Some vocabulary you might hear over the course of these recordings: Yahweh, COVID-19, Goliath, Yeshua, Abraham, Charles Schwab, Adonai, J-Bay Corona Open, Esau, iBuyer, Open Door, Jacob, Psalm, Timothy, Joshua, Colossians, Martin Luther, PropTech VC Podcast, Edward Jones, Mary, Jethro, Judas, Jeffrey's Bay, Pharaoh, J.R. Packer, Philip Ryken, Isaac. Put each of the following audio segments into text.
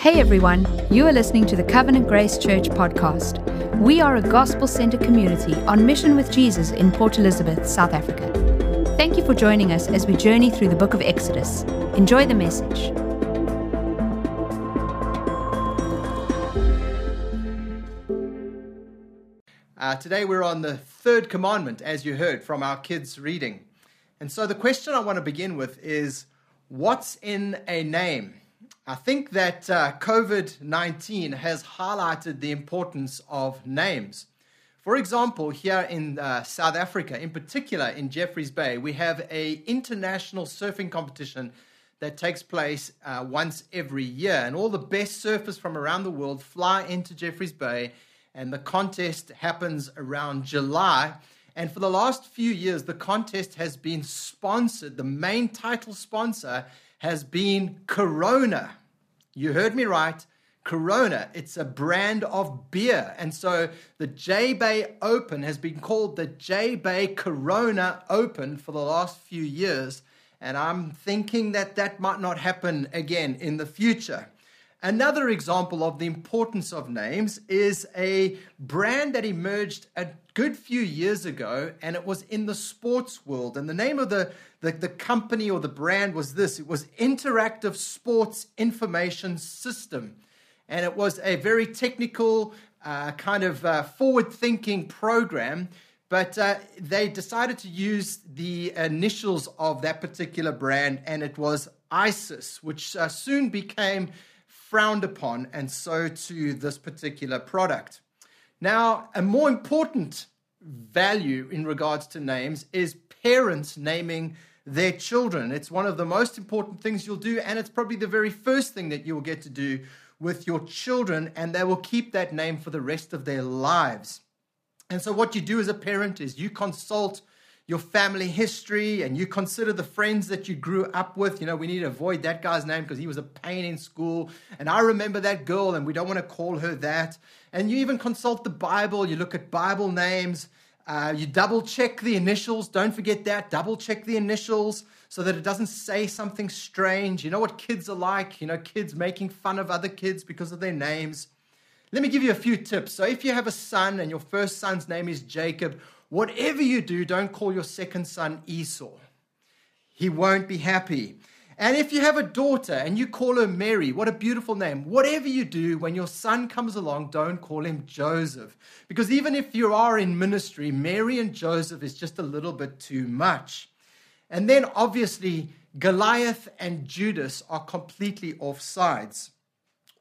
Hey everyone, you are listening to the Covenant Grace Church podcast. We are a gospel-centered community on mission with Jesus in Port Elizabeth, South Africa. Thank you for joining us as we journey through the book of Exodus. Enjoy the message. Today we're on the third commandment, as you heard from our kids' reading. And so the question I want to begin with is, what's in a name? I think that COVID-19 has highlighted the importance of names. For example, here in South Africa, in particular in Jeffrey's Bay, we have an international surfing competition that takes place once every year. And all the best surfers from around the world fly into Jeffrey's Bay, and the contest happens around July. And for the last few years, the contest has been sponsored. The main title sponsor has been Corona. You heard me right, Corona. It's a brand of beer. And so the J-Bay Open has been called the J-Bay Corona Open for the last few years. And I'm thinking that that might not happen again in the future. Another example of the importance of names is a brand that emerged a good few years ago, and it was in the sports world. And the name of the company or the brand was this. It was Interactive Sports Information System. And it was a very technical, forward-thinking program. But they decided to use the initials of that particular brand, and it was ISIS, which soon became frowned upon, and so to this particular product. Now, a more important value in regards to names is parents naming their children. It's one of the most important things you'll do, and it's probably the very first thing that you'll get to do with your children, and they will keep that name for the rest of their lives. And so what you do as a parent is you consult your family history, and you consider the friends that you grew up with. You know, we need to avoid that guy's name because he was a pain in school. And I remember that girl, and we don't want to call her that. And you even consult the Bible. You look at Bible names. You double-check the initials. Don't forget that. Double-check the initials so that it doesn't say something strange. You know what kids are like. You know, kids making fun of other kids because of their names. Let me give you a few tips. So if you have a son and your first son's name is Jacob, whatever you do, don't call your second son Esau. He won't be happy. And if you have a daughter and you call her Mary, what a beautiful name. Whatever you do, when your son comes along, don't call him Joseph. Because even if you are in ministry, Mary and Joseph is just a little bit too much. And then obviously, Goliath and Judas are completely off sides.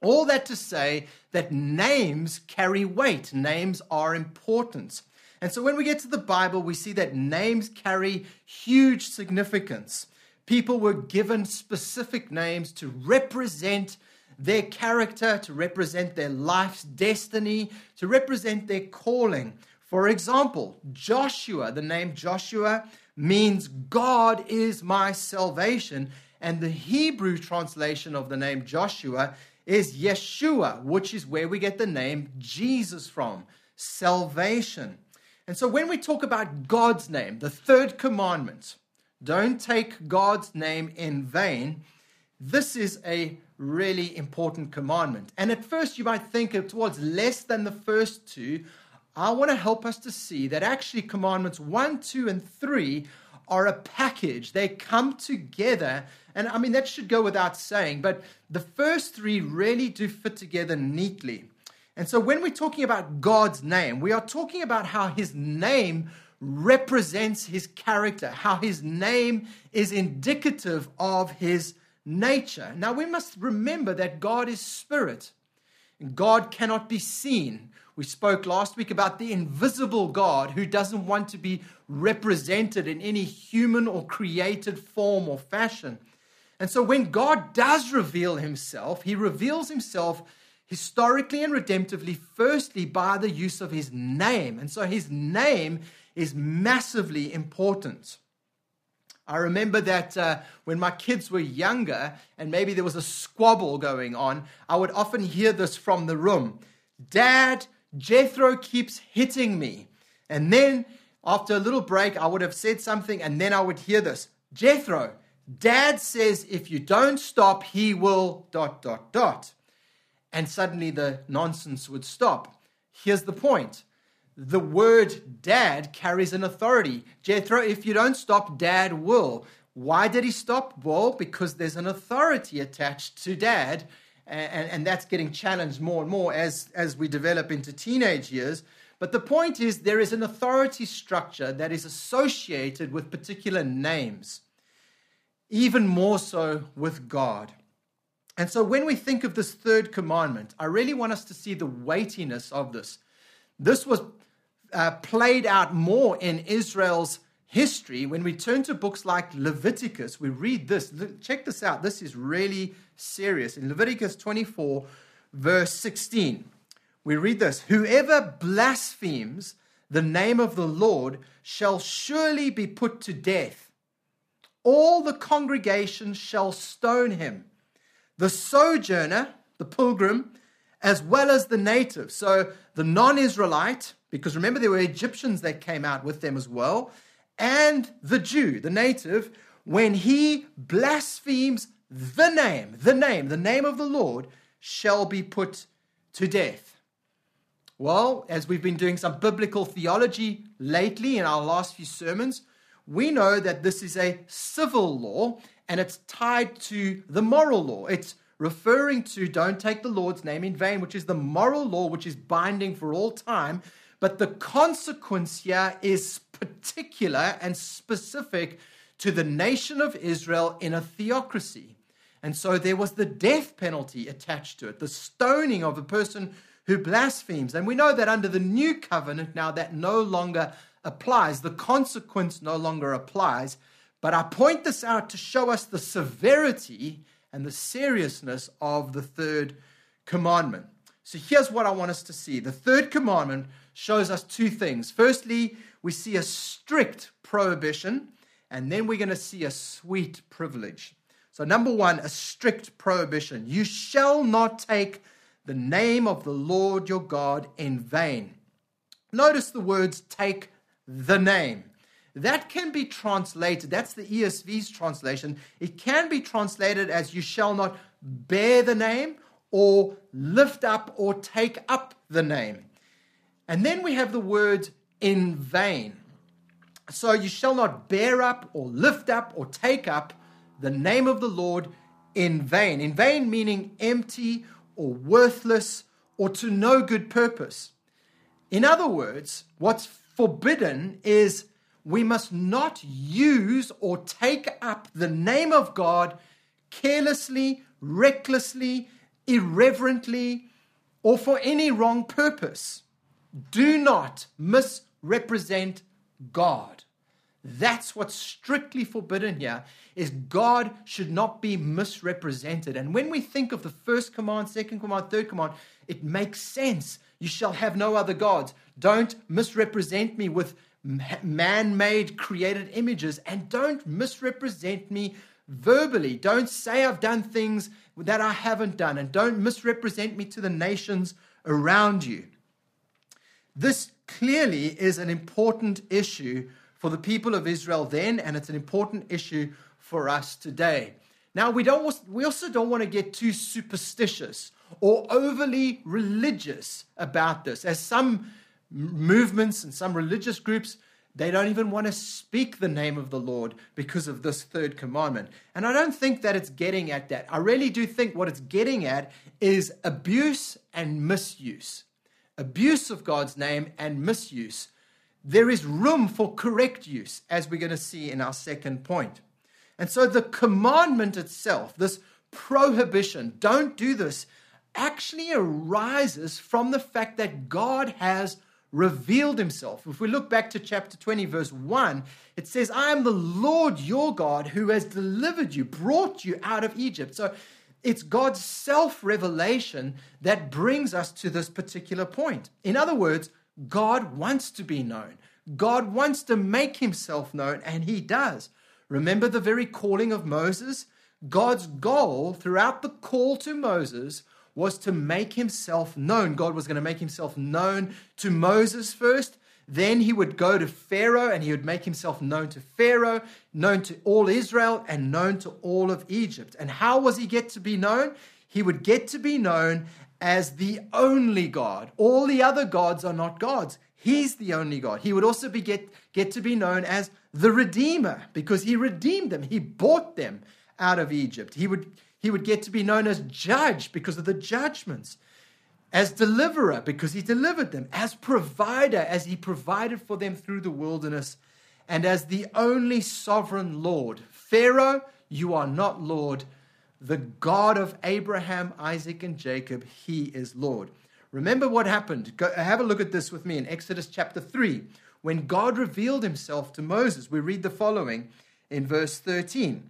All that to say that names carry weight. Names are important. And so when we get to the Bible, we see that names carry huge significance. People were given specific names to represent their character, to represent their life's destiny, to represent their calling. For example, Joshua, the name Joshua means God is my salvation. And the Hebrew translation of the name Joshua is Yeshua, which is where we get the name Jesus from, salvation. And so when we talk about God's name, the third commandment, don't take God's name in vain, this is a really important commandment. And at first you might think it was less than the first two. I want to help us to see that actually commandments 1, 2, and 3 are a package. They come together. And I mean, that should go without saying, but the first three really do fit together neatly. And so when we're talking about God's name, we are talking about how his name represents his character, how his name is indicative of his nature. Now, we must remember that God is spirit. God cannot be seen. We spoke last week about the invisible God who doesn't want to be represented in any human or created form or fashion. And so when God does reveal himself, he reveals himself historically and redemptively, firstly, by the use of his name. And so his name is massively important. I remember that when my kids were younger and maybe there was a squabble going on, I would often hear this from the room. Dad, Jethro keeps hitting me. And then after a little break, I would have said something and then I would hear this. Jethro, Dad says if you don't stop, he will ... and suddenly the nonsense would stop. Here's the point. The word dad carries an authority. Jethro, if you don't stop, dad will. Why did he stop? Well, because there's an authority attached to dad, and that's getting challenged more and more as we develop into teenage years. But the point is, there is an authority structure that is associated with particular names, even more so with God. And so when we think of this third commandment, I really want us to see the weightiness of this. This was played out more in Israel's history. When we turn to books like Leviticus, we read this. Check this out. This is really serious. In Leviticus 24, verse 16, we read this. Whoever blasphemes the name of the Lord shall surely be put to death. All the congregation shall stone him. The sojourner, the pilgrim, as well as the native. So the non-Israelite, because remember there were Egyptians that came out with them as well, and the Jew, the native, when he blasphemes the name of the Lord, shall be put to death. Well, as we've been doing some biblical theology lately in our last few sermons, we know that this is a civil law and it's tied to the moral law. It's referring to don't take the Lord's name in vain, which is the moral law, which is binding for all time. But the consequence here is particular and specific to the nation of Israel in a theocracy. And so there was the death penalty attached to it, the stoning of a person who blasphemes. And we know that under the new covenant now that no longer applies, the consequence no longer applies. But I point this out to show us the severity and the seriousness of the third commandment. So here's what I want us to see. The third commandment shows us two things. Firstly, we see a strict prohibition, and then we're going to see a sweet privilege. So number one, a strict prohibition. You shall not take the name of the Lord your God in vain. Notice the words, take the name. That can be translated, that's the ESV's translation. It can be translated as you shall not bear the name or lift up or take up the name. And then we have the word in vain. So you shall not bear up or lift up or take up the name of the Lord in vain. In vain meaning empty or worthless, or to no good purpose. In other words, what's forbidden is we must not use or take up the name of God carelessly, recklessly, irreverently, or for any wrong purpose. Do not misrepresent God. That's what's strictly forbidden here, is God should not be misrepresented. And when we think of the first command, second command, third command, it makes sense. You shall have no other gods. Don't misrepresent me with man-made created images, and don't misrepresent me verbally. Don't say I've done things that I haven't done, and don't misrepresent me to the nations around you. This clearly is an important issue for the people of Israel then, and it's an important issue for us today. Now, we also don't want to get too superstitious or overly religious about this. As some movements and some religious groups, they don't even want to speak the name of the Lord because of this third commandment. And I don't think that it's getting at that. I really do think what it's getting at is abuse and misuse. Abuse of God's name and misuse. There is room for correct use, as we're going to see in our second point. And so the commandment itself, this prohibition, don't do this, actually arises from the fact that God has revealed himself. If we look back to chapter 20, verse 1, it says, I am the Lord your God who has delivered you, brought you out of Egypt. So it's God's self-revelation that brings us to this particular point. In other words, God wants to be known. God wants to make himself known, and he does. Remember the very calling of Moses? God's goal throughout the call to Moses was to make himself known. God was going to make himself known to Moses first. Then he would go to Pharaoh, and he would make himself known to Pharaoh, known to all Israel, and known to all of Egypt. And how was he get to be known? He would get to be known as the only God. All the other gods are not gods. He's the only God. He would also get to be known as the Redeemer, because he redeemed them. He bought them out of Egypt. He would get to be known as Judge because of the judgments, as Deliverer because he delivered them, as Provider as he provided for them through the wilderness, and as the only sovereign Lord. Pharaoh, you are not Lord. The God of Abraham, Isaac, and Jacob, he is Lord. Remember what happened. Go, have a look at this with me in Exodus chapter 3. When God revealed himself to Moses, we read the following in verse 13.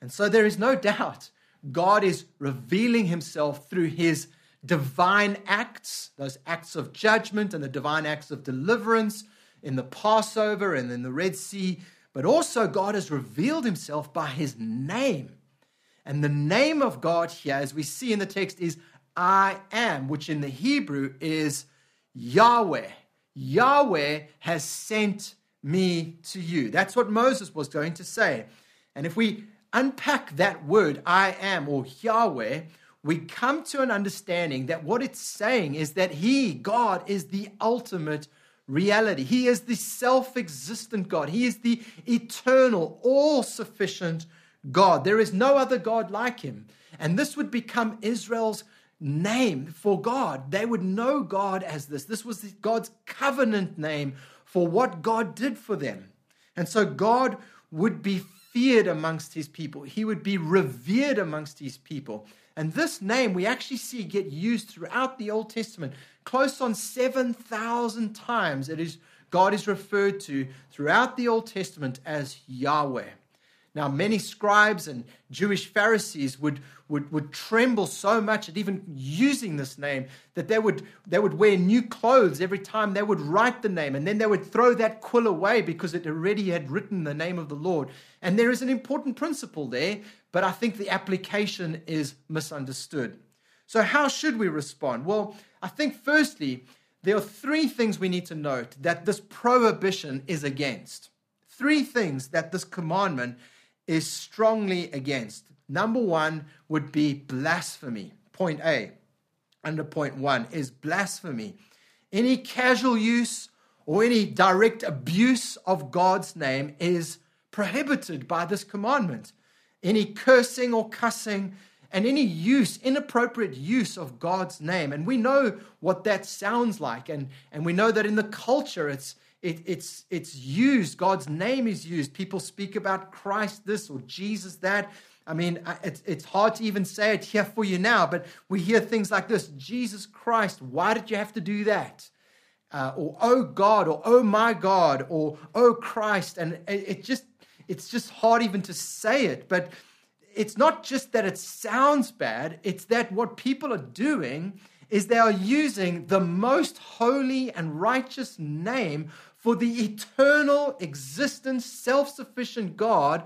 And so there is no doubt God is revealing himself through his divine acts, those acts of judgment and the divine acts of deliverance in the Passover and in the Red Sea. But also God has revealed himself by his name. And the name of God here, as we see in the text, is I am, which in the Hebrew is Yahweh. Yahweh has sent me to you. That's what Moses was going to say. And if we unpack that word, I am, or Yahweh, we come to an understanding that what it's saying is that he, God, is the ultimate reality. He is the self-existent God. He is the eternal, all-sufficient God. There is no other God like him. And this would become Israel's name for God. They would know God as this. This was God's covenant name for what God did for them. And so God would be feared amongst his people. He would be revered amongst his people. And this name we actually see get used throughout the Old Testament. Close on 7,000 times God is referred to throughout the Old Testament as Yahweh. Now, many scribes and Jewish Pharisees would tremble so much at even using this name that they would wear new clothes every time they would write the name, and then they would throw that quill away because it already had written the name of the Lord. And there is an important principle there, but I think the application is misunderstood. So how should we respond? Well, I think firstly, there are three things we need to note that this prohibition is against. Three things that this commandment is strongly against. Number one would be blasphemy. Point A, under point one, is blasphemy. Any casual use or any direct abuse of God's name is prohibited by this commandment. Any cursing or cussing and any inappropriate use of God's name. And we know what that sounds like. And we know that in the culture, it's used. God's name is used. People speak about Christ this or Jesus that. I mean, it's hard to even say it here for you now, but we hear things like this, Jesus Christ, why did you have to do that? Or, oh God, or oh my God, or oh Christ. And it's just hard even to say it, but it's not just that it sounds bad, it's that what people are doing is they are using the most holy and righteous name for the eternal, existent, self-sufficient God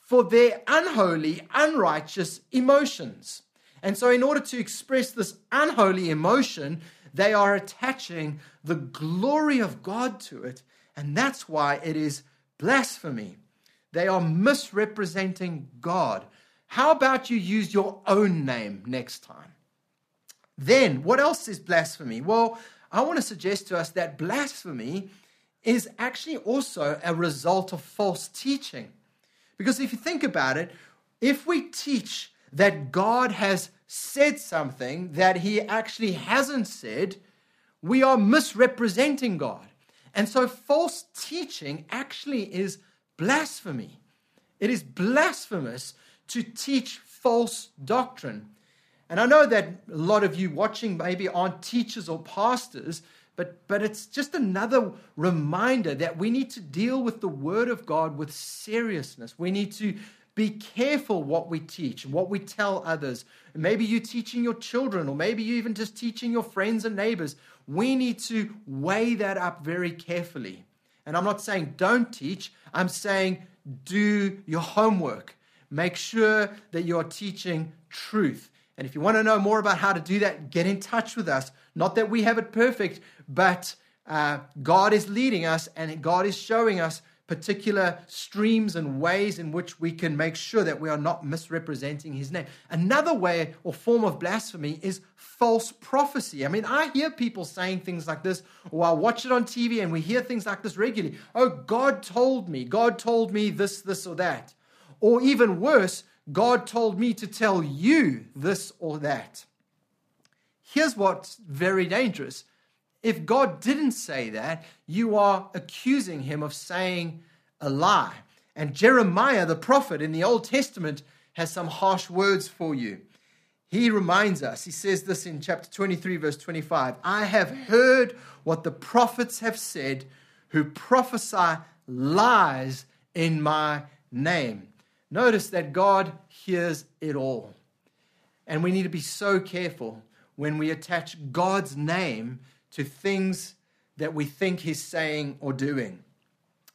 for their unholy, unrighteous emotions. And so in order to express this unholy emotion, they are attaching the glory of God to it, and that's why it is blasphemy. They are misrepresenting God. How about you use your own name next time? Then, what else is blasphemy? Well, I want to suggest to us that blasphemy is actually also a result of false teaching. Because if you think about it, if we teach that God has said something that he actually hasn't said, we are misrepresenting God. And so false teaching actually is blasphemy. It is blasphemous to teach false doctrine. And I know that a lot of you watching maybe aren't teachers or pastors, but it's just another reminder that we need to deal with the Word of God with seriousness. We need to Be careful what we teach and what we tell others. Maybe you're teaching your children, or maybe you're even just teaching your friends and neighbors. We need to weigh that up very carefully. And I'm not saying don't teach. I'm saying do your homework. Make sure that you're teaching truth. And if you want to know more about how to do that, get in touch with us. Not that we have it perfect, but God is leading us, and God is showing us particular streams and ways in which we can make sure that we are not misrepresenting his name. Another way or form of blasphemy is false prophecy. I mean, I hear people saying things like this, or I watch it on TV and we hear things like this regularly. Oh, God told me this, this, or that. Or even worse, God told me to tell you this or that. Here's what's very dangerous. If God didn't say that, you are accusing him of saying a lie. And Jeremiah, the prophet in the Old Testament, has some harsh words for you. He reminds us, he says this in chapter 23, verse 25, "I have heard what the prophets have said, who prophesy lies in my name." Notice that God hears it all. And we need to be so careful when we attach God's name to things that we think he's saying or doing.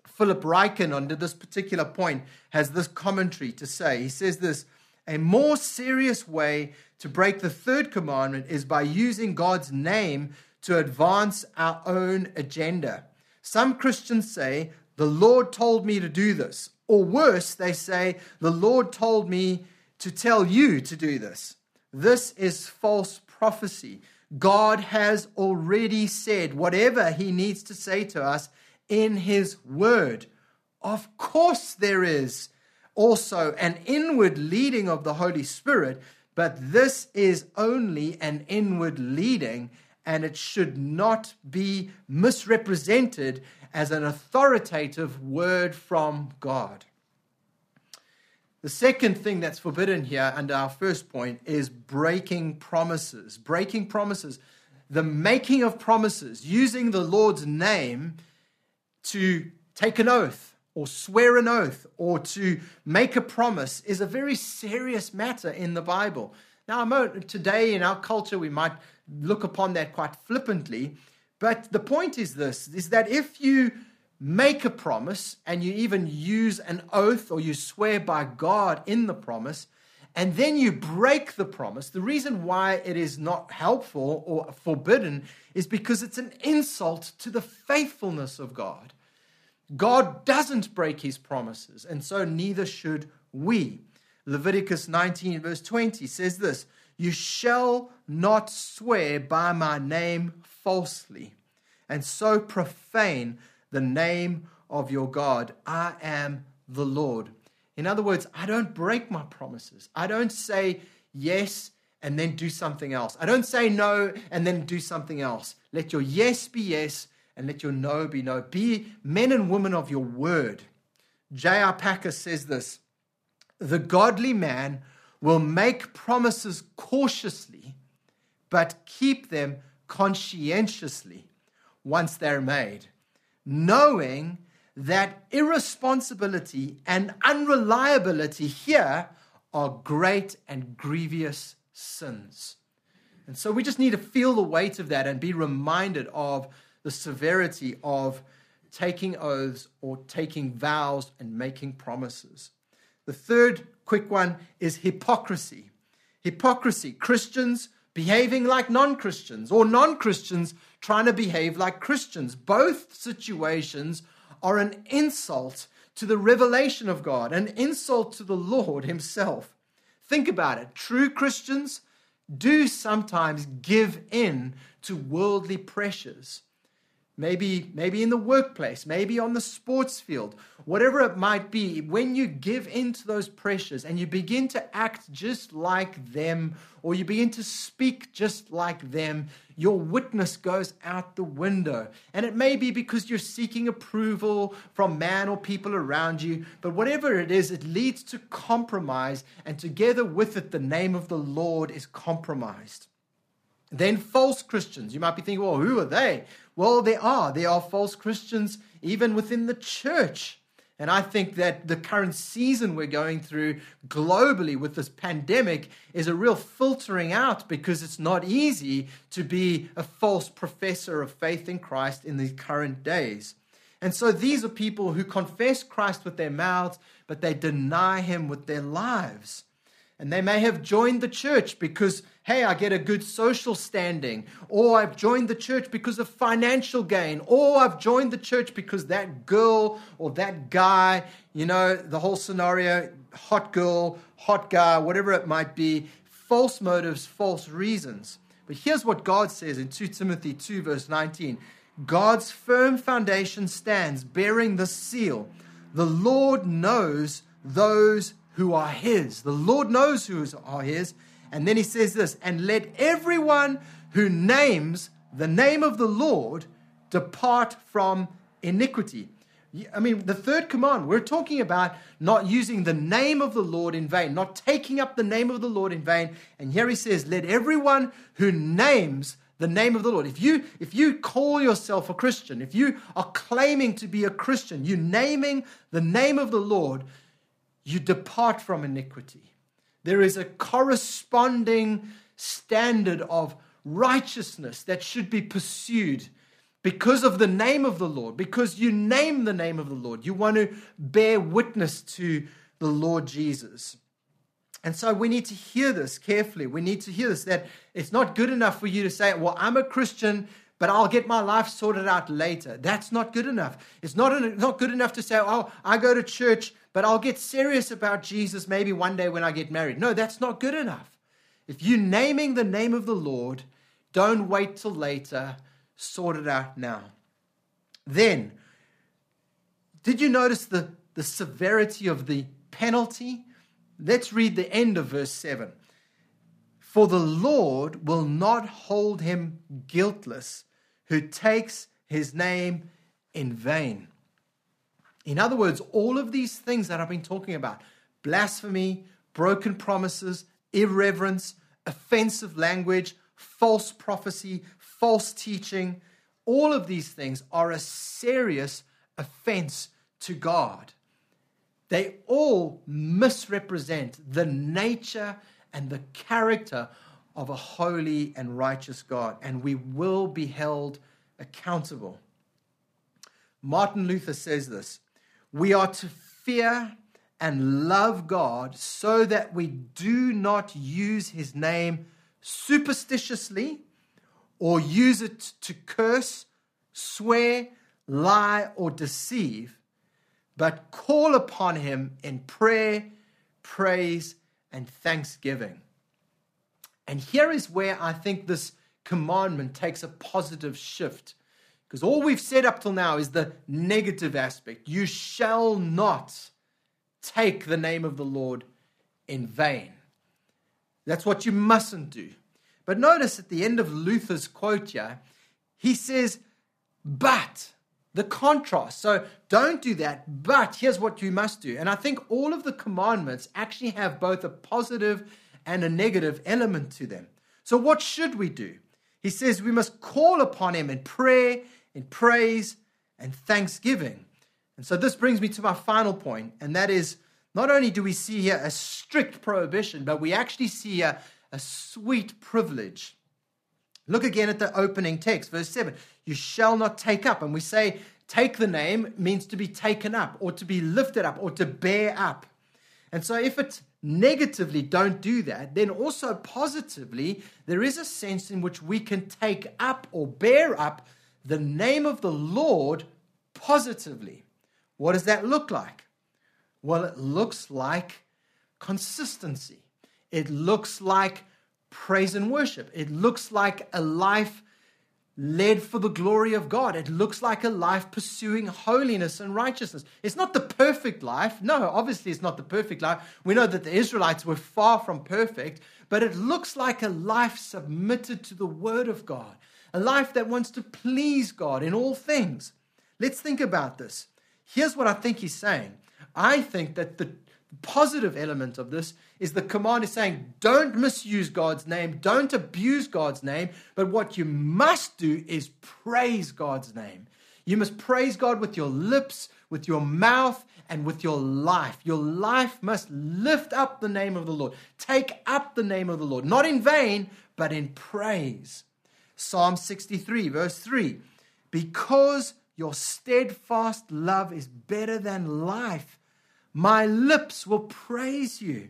Philip Ryken, under this particular point, has this commentary to say. He says this: "A more serious way to break the third commandment is by using God's name to advance our own agenda. Some Christians say, 'The Lord told me to do this.' Or worse, they say, 'The Lord told me to tell you to do this.' This is false prophecy. God has already said whatever he needs to say to us in his word." Of course, there is also an inward leading of the Holy Spirit, but this is only an inward leading, and it should not be misrepresented as an authoritative word from God. The second thing that's forbidden here under our first point is breaking promises. Breaking promises, the making of promises, using the Lord's name to take an oath or swear an oath or to make a promise is a very serious matter in the Bible. Now, today in our culture, we might look upon that quite flippantly, but the point is this, is that if you make a promise, and you even use an oath or you swear by God in the promise, and then you break the promise, the reason why it is not helpful or forbidden is because it's an insult to the faithfulness of God. God doesn't break his promises, and so neither should we. Leviticus 19 verse 20 says this: "You shall not swear by my name falsely, and so profane the name of your God. I am the Lord." In other words, I don't break my promises. I don't say yes and then do something else. I don't say no and then do something else. Let your yes be yes and let your no be no. Be men and women of your word. J.R. Packer says this: "The godly man will make promises cautiously, but keep them conscientiously once they're made, knowing that irresponsibility and unreliability here are great and grievous sins." And so we just need to feel the weight of that and be reminded of the severity of taking oaths or taking vows and making promises. The third quick one is hypocrisy. Hypocrisy, Christians behaving like non-Christians, or non-Christians trying to behave like Christians. Both situations are an insult to the revelation of God, an insult to the Lord himself. Think about it. True Christians do sometimes give in to worldly pressures. Maybe in the workplace, maybe on the sports field, whatever it might be, when you give in to those pressures and you begin to act just like them, or you begin to speak just like them, your witness goes out the window. And it may be because you're seeking approval from man or people around you, but whatever it is, it leads to compromise, and together with it, the name of the Lord is compromised. Then false Christians. You might be thinking, well, who are they? Well, there are false Christians even within the church. And I think that the current season we're going through globally with this pandemic is a real filtering out, because it's not easy to be a false professor of faith in Christ in these current days. And so these are people who confess Christ with their mouths, but they deny him with their lives. And they may have joined the church because, hey, I get a good social standing, or I've joined the church because of financial gain, or I've joined the church because that girl or that guy, you know, the whole scenario, hot girl, hot guy, whatever it might be, false motives, false reasons. But here's what God says in 2 Timothy 2, verse 19. God's firm foundation stands, bearing the seal. The Lord knows those who are his. The Lord knows who are his. And then he says this, and let everyone who names the name of the Lord depart from iniquity. I mean, the third command, we're talking about not using the name of the Lord in vain, not taking up the name of the Lord in vain. And here he says, let everyone who names the name of the Lord. If you call yourself a Christian, if you are claiming to be a Christian, you naming the name of the Lord, you depart from iniquity. There is a corresponding standard of righteousness that should be pursued because of the name of the Lord, because you name the name of the Lord. You want to bear witness to the Lord Jesus. And so we need to hear this carefully. We need to hear this, that it's not good enough for you to say, well, I'm a Christian, but I'll get my life sorted out later. That's not good enough. It's not good enough to say, oh, I go to church, but I'll get serious about Jesus maybe one day when I get married. No, that's not good enough. If you're naming the name of the Lord, don't wait till later. Sort it out now. Then, did you notice the severity of the penalty? Let's read the end of verse 7. For the Lord will not hold him guiltless who takes his name in vain. In other words, all of these things that I've been talking about, blasphemy, broken promises, irreverence, offensive language, false prophecy, false teaching, all of these things are a serious offense to God. They all misrepresent the nature and the character of a holy and righteous God, and we will be held accountable. Martin Luther says this, we are to fear and love God so that we do not use his name superstitiously or use it to curse, swear, lie, or deceive, but call upon him in prayer, praise, and thanksgiving. And here is where I think this commandment takes a positive shift, because all we've said up till now is the negative aspect. You shall not take the name of the Lord in vain. That's what you mustn't do. But notice at the end of Luther's quote here, he says, but... the contrast. So don't do that, but here's what you must do. And I think all of the commandments actually have both a positive and a negative element to them. So what should we do? He says we must call upon him in prayer, in praise, and thanksgiving. And so this brings me to my final point, and that is not only do we see here a strict prohibition, but we actually see here a sweet privilege. Look again at the opening text, verse 7. You shall not take up. And we say take the name means to be taken up or to be lifted up or to bear up. And so if it's negatively don't do that, then also positively there is a sense in which we can take up or bear up the name of the Lord positively. What does that look like? Well, it looks like consistency. It looks like praise and worship. It looks like a life led for the glory of God. It looks like a life pursuing holiness and righteousness. It's not the perfect life. No, obviously it's not the perfect life. We know that the Israelites were far from perfect, but it looks like a life submitted to the Word of God, a life that wants to please God in all things. Let's think about this. Here's what I think he's saying. I think that the positive element of this is the command is saying, don't misuse God's name, don't abuse God's name, but what you must do is praise God's name. You must praise God with your lips, with your mouth, and with your life. Your life must lift up the name of the Lord. Take up the name of the Lord, not in vain, but in praise. Psalm 63, verse 3, because your steadfast love is better than life, my lips will praise you.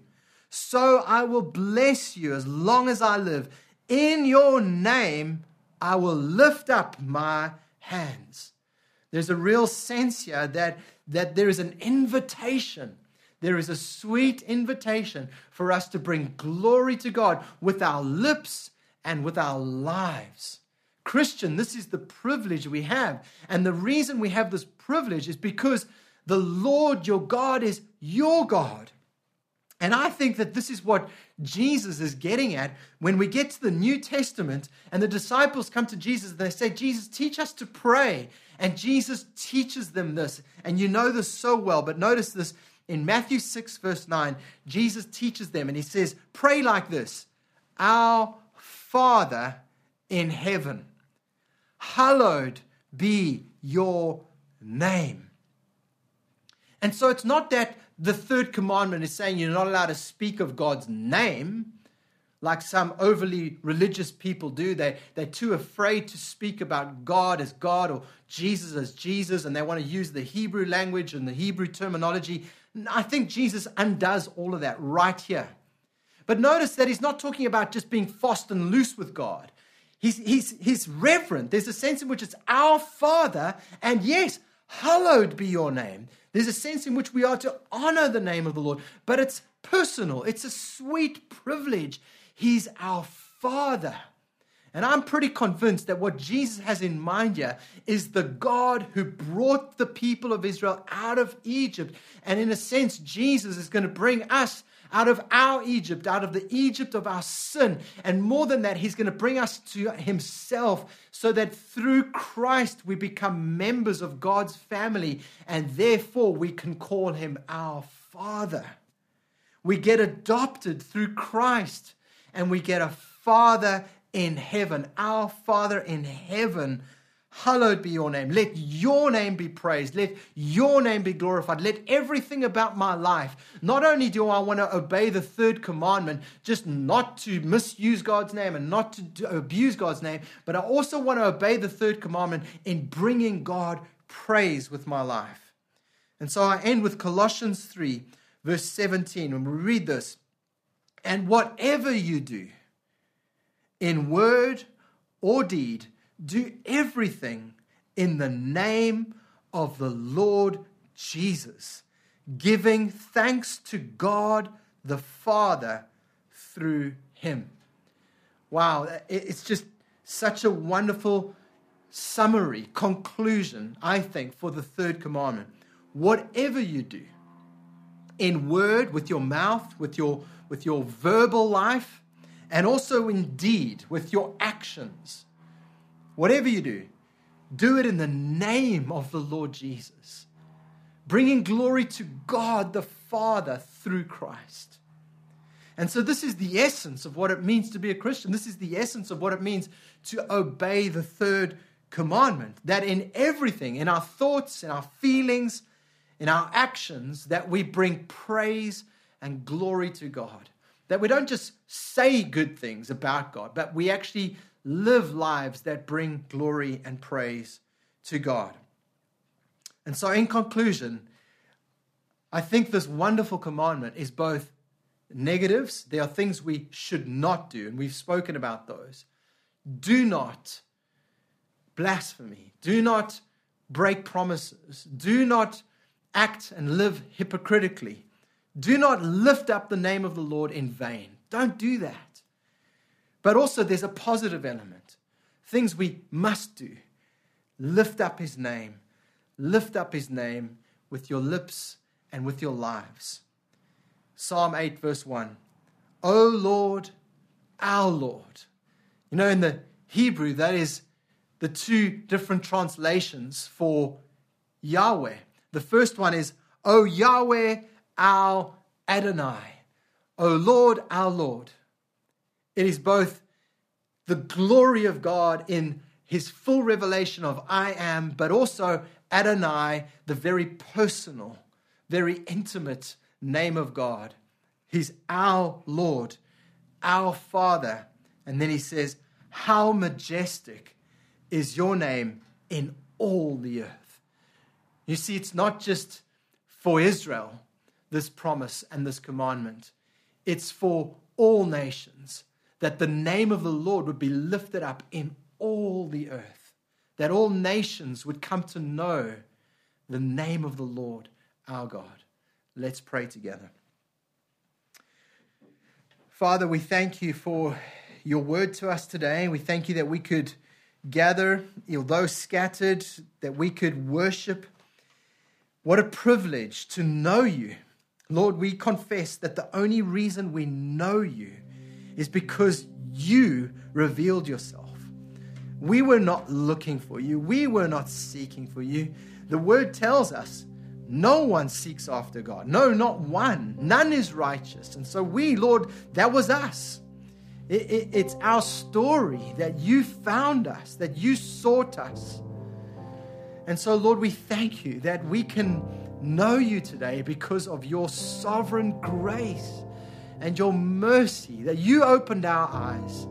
So I will bless you as long as I live. In your name, I will lift up my hands. There's a real sense here that there is an invitation. There is a sweet invitation for us to bring glory to God with our lips and with our lives. Christian, this is the privilege we have. And the reason we have this privilege is because the Lord your God is your God. And I think that this is what Jesus is getting at when we get to the New Testament and the disciples come to Jesus and they say, Jesus, teach us to pray. And Jesus teaches them this. And you know this so well, but notice this in Matthew 6, verse 9, Jesus teaches them and he says, pray like this, our Father in heaven, hallowed be your name. And so it's not that the third commandment is saying you're not allowed to speak of God's name like some overly religious people do. They're too afraid to speak about God as God or Jesus as Jesus, and they want to use the Hebrew language and the Hebrew terminology. I think Jesus undoes all of that right here. But notice that he's not talking about just being fast and loose with God. He's reverent. There's a sense in which it's our Father, and yes, hallowed be your name. There's a sense in which we are to honor the name of the Lord, but it's personal. It's a sweet privilege. He's our Father. And I'm pretty convinced that what Jesus has in mind here is the God who brought the people of Israel out of Egypt. And in a sense, Jesus is going to bring us out of our Egypt, out of the Egypt of our sin. And more than that, he's going to bring us to himself so that through Christ we become members of God's family and therefore we can call him our Father. We get adopted through Christ and we get a Father in heaven. Our Father in heaven, hallowed be your name. Let your name be praised. Let your name be glorified. Let everything about my life, not only do I want to obey the third commandment, just not to misuse God's name and not to abuse God's name, but I also want to obey the third commandment in bringing God praise with my life. And so I end with Colossians 3, verse 17, when we read this. And whatever you do, in word or deed, do everything in the name of the Lord Jesus, giving thanks to God the Father through him. Wow, it's just such a wonderful summary, conclusion, I think, for the third commandment. Whatever you do, in word, with your mouth, with your verbal life, and also in deed, with your actions, whatever you do, do it in the name of the Lord Jesus, bringing glory to God the Father through Christ. And so this is the essence of what it means to be a Christian. This is the essence of what it means to obey the third commandment, that in everything, in our thoughts, in our feelings, in our actions, that we bring praise and glory to God, that we don't just say good things about God, but we actually live lives that bring glory and praise to God. And so in conclusion, I think this wonderful commandment is both negatives. There are things we should not do, and we've spoken about those. Do not blaspheme. Do not break promises. Do not act and live hypocritically. Do not lift up the name of the Lord in vain. Don't do that. But also there's a positive element, things we must do. Lift up his name with your lips and with your lives. Psalm 8 verse 1, O Lord, our Lord. You know, in the Hebrew, that is the two different translations for Yahweh. The first one is, O Yahweh, our Adonai. O Lord, our Lord. It is both the glory of God in his full revelation of I am, but also Adonai, the very personal, very intimate name of God. He's our Lord, our Father. And then he says, how majestic is your name in all the earth. You see, it's not just for Israel, this promise and this commandment. It's for all nations, that the name of the Lord would be lifted up in all the earth, that all nations would come to know the name of the Lord, our God. Let's pray together. Father, we thank you for your word to us today. We thank you that we could gather, although scattered, that we could worship. What a privilege to know you. Lord, we confess that the only reason we know you is because you revealed yourself. We were not looking for you. We were not seeking for you. The word tells us no one seeks after God. No, not one. None is righteous. And so we, Lord, that was us. It's our story that you found us, that you sought us. And so, Lord, we thank you that we can know you today because of your sovereign grace and your mercy, that you opened our eyes,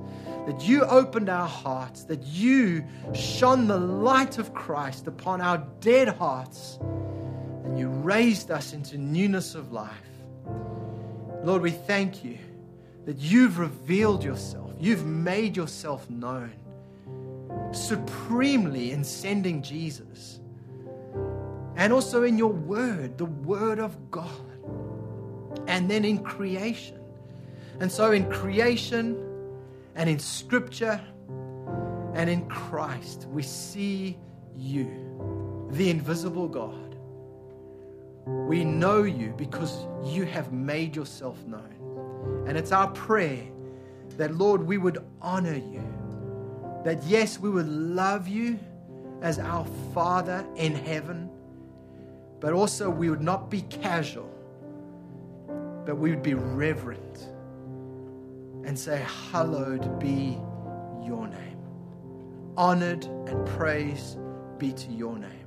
that you opened our hearts, that you shone the light of Christ upon our dead hearts, and you raised us into newness of life. Lord, we thank you that you've revealed yourself, you've made yourself known supremely in sending Jesus, and also in your word, the word of God, and then in creation. And so in creation, and in Scripture, and in Christ, we see you, the invisible God. We know you because you have made yourself known. And it's our prayer that, Lord, we would honor you, that, yes, we would love you as our Father in heaven, but also we would not be casual, but we would be reverent and say, hallowed be your name. Honored and praise be to your name.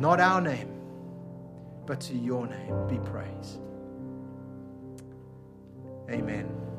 Not our name, but to your name be praise. Amen.